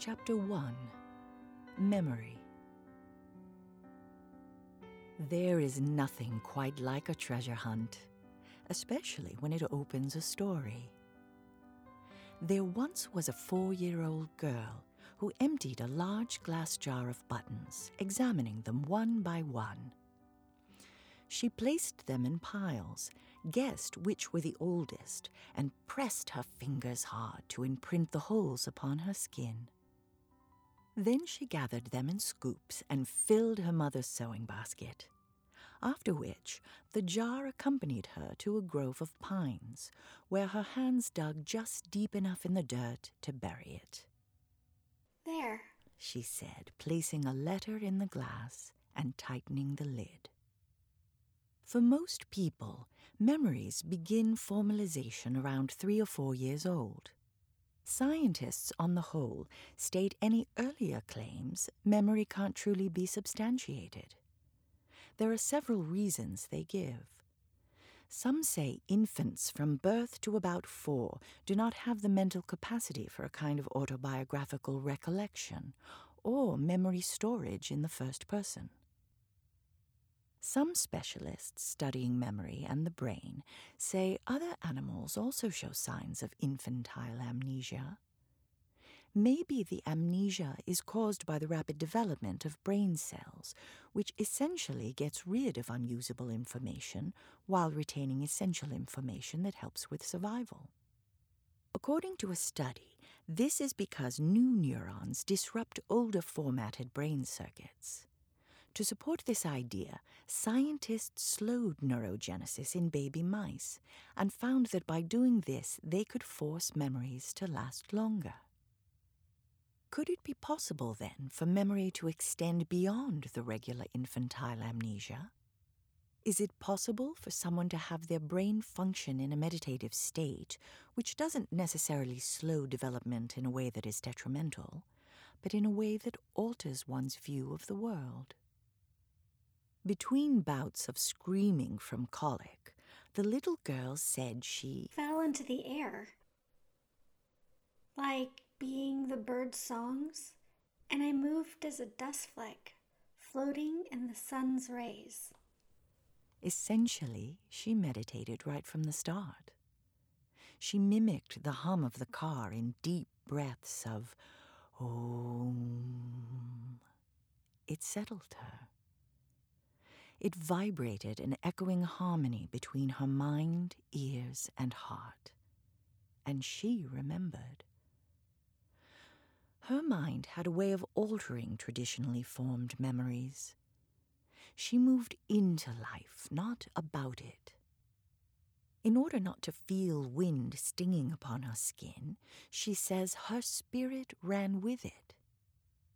Chapter 1. Memory. There is nothing quite like a treasure hunt, especially when it opens a story. There once was a 4-year-old girl who emptied a large glass jar of buttons, examining them one by one. She placed them in piles, guessed which were the oldest, and pressed her fingers hard to imprint the holes upon her skin. Then she gathered them in scoops and filled her mother's sewing basket, after which the jar accompanied her to a grove of pines, where her hands dug just deep enough in the dirt to bury it. "There," she said, placing a letter in the glass and tightening the lid. For most people, memories begin formalization around 3 or 4 years old. Scientists, on the whole, state any earlier claims memory can't truly be substantiated. There are several reasons they give. Some say infants from birth to about 4 do not have the mental capacity for a kind of autobiographical recollection or memory storage in the first person. Some specialists studying memory and the brain say other animals also show signs of infantile amnesia. Maybe the amnesia is caused by the rapid development of brain cells, which essentially gets rid of unusable information while retaining essential information that helps with survival. According to a study, this is because new neurons disrupt older formatted brain circuits. To support this idea, scientists slowed neurogenesis in baby mice and found that by doing this, they could force memories to last longer. Could it be possible, then, for memory to extend beyond the regular infantile amnesia? Is it possible for someone to have their brain function in a meditative state, which doesn't necessarily slow development in a way that is detrimental, but in a way that alters one's view of the world? Between bouts of screaming from colic, the little girl said she fell into the air, like being the bird's songs, and I moved as a dust fleck, floating in the sun's rays. Essentially, she meditated right from the start. She mimicked the hum of the car in deep breaths of Om. It settled her. It vibrated an echoing harmony between her mind, ears, and heart. And she remembered. Her mind had a way of altering traditionally formed memories. She moved into life, not about it. In order not to feel wind stinging upon her skin, she says her spirit ran with it.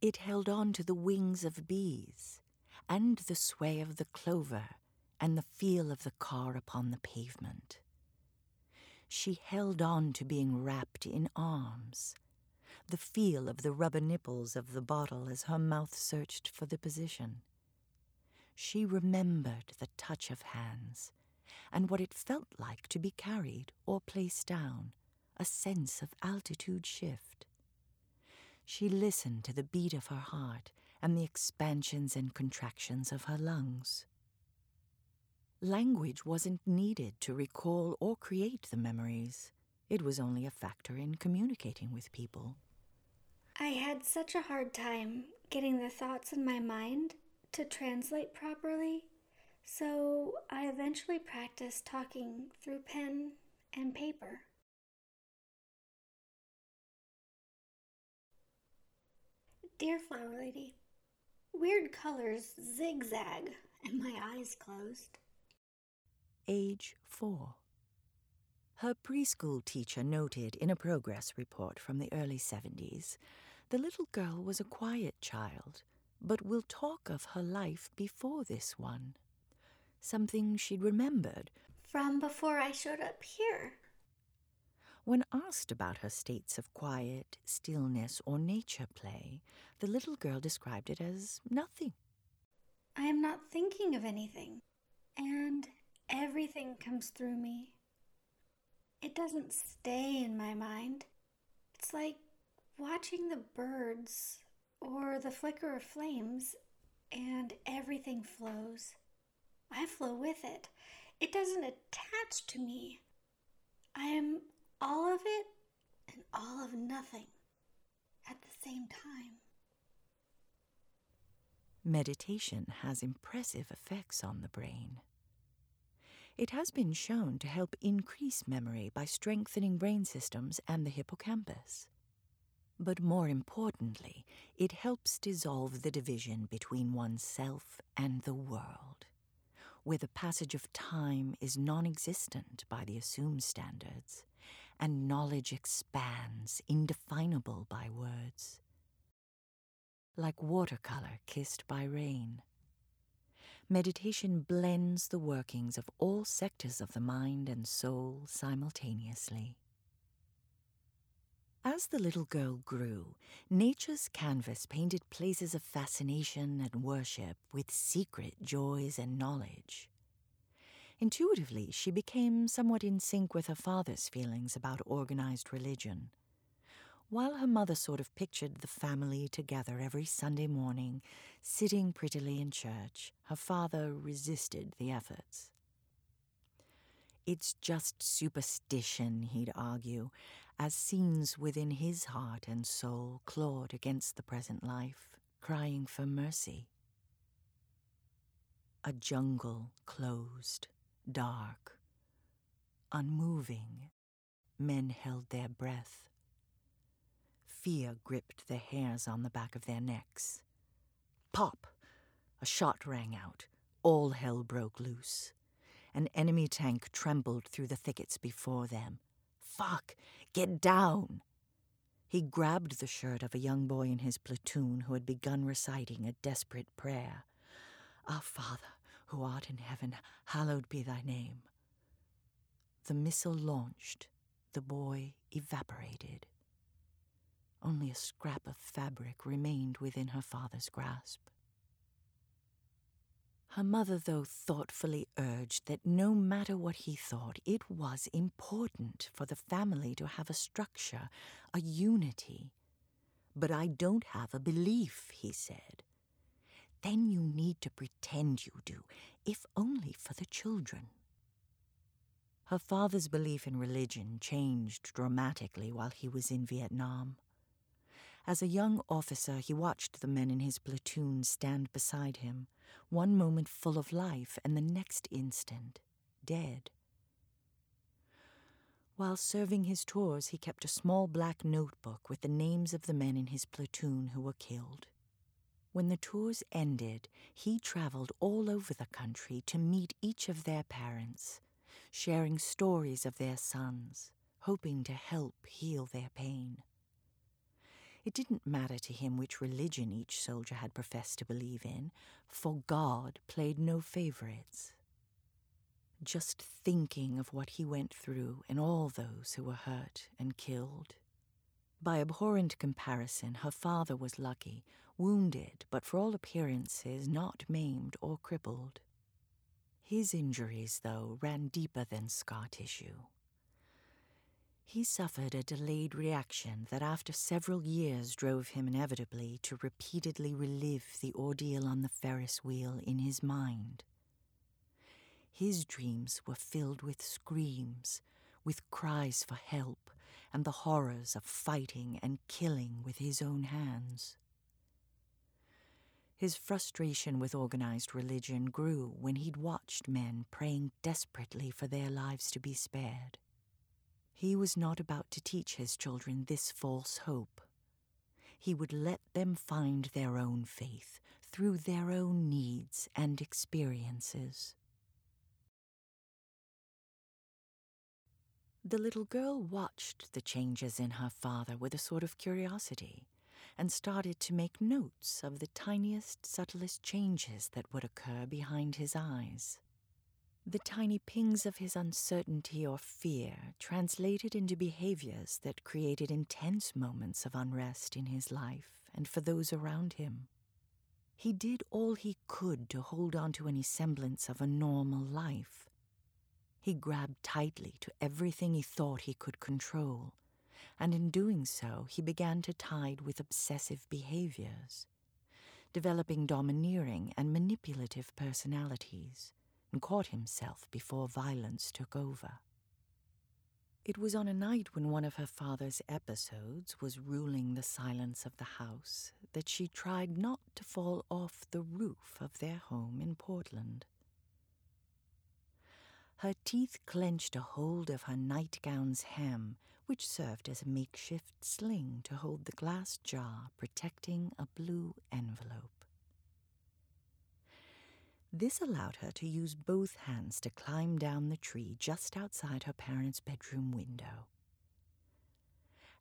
It held on to the wings of bees, and the sway of the clover, and the feel of the car upon the pavement. She held on to being wrapped in arms, the feel of the rubber nipples of the bottle as her mouth searched for the position. She remembered the touch of hands, and what it felt like to be carried or placed down, a sense of altitude shift. She listened to the beat of her heart, and the expansions and contractions of her lungs. Language wasn't needed to recall or create the memories. It was only a factor in communicating with people. I had such a hard time getting the thoughts in my mind to translate properly, so I eventually practiced talking through pen and paper. Dear Flower Lady, weird colors zigzag, and my eyes closed. Age 4. Her preschool teacher noted in a progress report from the early 70s, the little girl was a quiet child, but will talk of her life before this one. Something she'd remembered from before I showed up here. When asked about her states of quiet, stillness, or nature play, the little girl described it as nothing. I am not thinking of anything, and everything comes through me. It doesn't stay in my mind. It's like watching the birds or the flicker of flames, and everything flows. I flow with it. It doesn't attach to me. I am all of it and all of nothing at the same time. Meditation has impressive effects on the brain. It has been shown to help increase memory by strengthening brain systems and the hippocampus. But more importantly, it helps dissolve the division between oneself and the world, where the passage of time is non-existent by the assumed standards, and knowledge expands, indefinable by words. Like watercolor kissed by rain, meditation blends the workings of all sectors of the mind and soul simultaneously. As the little girl grew, nature's canvas painted places of fascination and worship with secret joys and knowledge. Intuitively, she became somewhat in sync with her father's feelings about organized religion. While her mother sort of pictured the family together every Sunday morning, sitting prettily in church, her father resisted the efforts. It's just superstition, he'd argue, as scenes within his heart and soul clawed against the present life, crying for mercy. A jungle closed, dark, unmoving. Men held their breath. Fear gripped the hairs on the back of their necks. Pop! A shot rang out. All hell broke loose. An enemy tank trembled through the thickets before them. Fuck! Get down! He grabbed the shirt of a young boy in his platoon who had begun reciting a desperate prayer. Our Father, who art in heaven, hallowed be thy name. The missile launched. The boy evaporated. Only a scrap of fabric remained within her father's grasp. Her mother, though, thoughtfully urged that no matter what he thought, it was important for the family to have a structure, a unity. But I don't have a belief, he said. Then you need to pretend you do, if only for the children. Her father's belief in religion changed dramatically while he was in Vietnam. As a young officer, he watched the men in his platoon stand beside him, one moment full of life and the next instant dead. While serving his tours, he kept a small black notebook with the names of the men in his platoon who were killed. When the tours ended, he traveled all over the country to meet each of their parents, sharing stories of their sons, hoping to help heal their pain. It didn't matter to him which religion each soldier had professed to believe in, for God played no favorites. Just thinking of what he went through and all those who were hurt and killed. By abhorrent comparison, her father was lucky, wounded, but for all appearances not maimed or crippled. His injuries, though, ran deeper than scar tissue. He suffered a delayed reaction that after several years drove him inevitably to repeatedly relive the ordeal on the Ferris wheel in his mind. His dreams were filled with screams, with cries for help, and the horrors of fighting and killing with his own hands. His frustration with organized religion grew when he'd watched men praying desperately for their lives to be spared. He was not about to teach his children this false hope. He would let them find their own faith through their own needs and experiences. The little girl watched the changes in her father with a sort of curiosity and started to make notes of the tiniest, subtlest changes that would occur behind his eyes. The tiny pings of his uncertainty or fear translated into behaviors that created intense moments of unrest in his life and for those around him. He did all he could to hold on to any semblance of a normal life. He grabbed tightly to everything he thought he could control, and in doing so he began to tide with obsessive behaviors, developing domineering and manipulative personalities, and caught himself before violence took over. It was on a night when one of her father's episodes was ruling the silence of the house that she tried not to fall off the roof of their home in Portland. Her teeth clenched a hold of her nightgown's hem, which served as a makeshift sling to hold the glass jar protecting a blue envelope. This allowed her to use both hands to climb down the tree just outside her parents' bedroom window.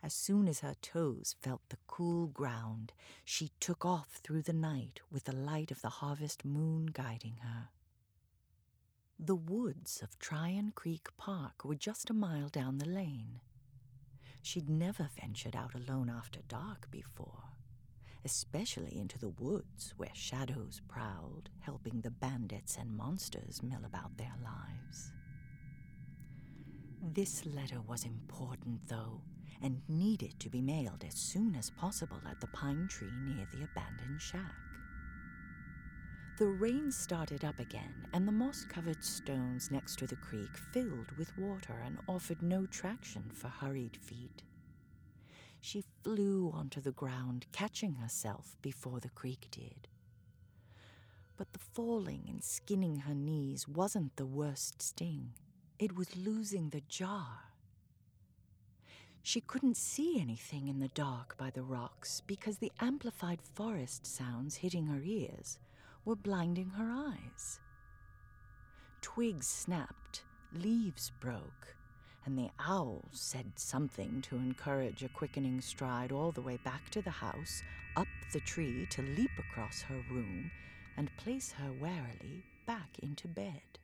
As soon as her toes felt the cool ground, she took off through the night with the light of the harvest moon guiding her. The woods of Tryon Creek Park were just a mile down the lane. She'd never ventured out alone after dark before, especially into the woods where shadows prowled, helping the bandits and monsters mill about their lives. This letter was important, though, and needed to be mailed as soon as possible at the pine tree near the abandoned shack. The rain started up again, and the moss-covered stones next to the creek filled with water and offered no traction for hurried feet. She flew onto the ground, catching herself before the creek did. But the falling and skinning her knees wasn't the worst sting. It was losing the jar. She couldn't see anything in the dark by the rocks because the amplified forest sounds hitting her ears were blinding her eyes. Twigs snapped, leaves broke, and the owl said something to encourage a quickening stride all the way back to the house, up the tree to leap across her room, and place her warily back into bed.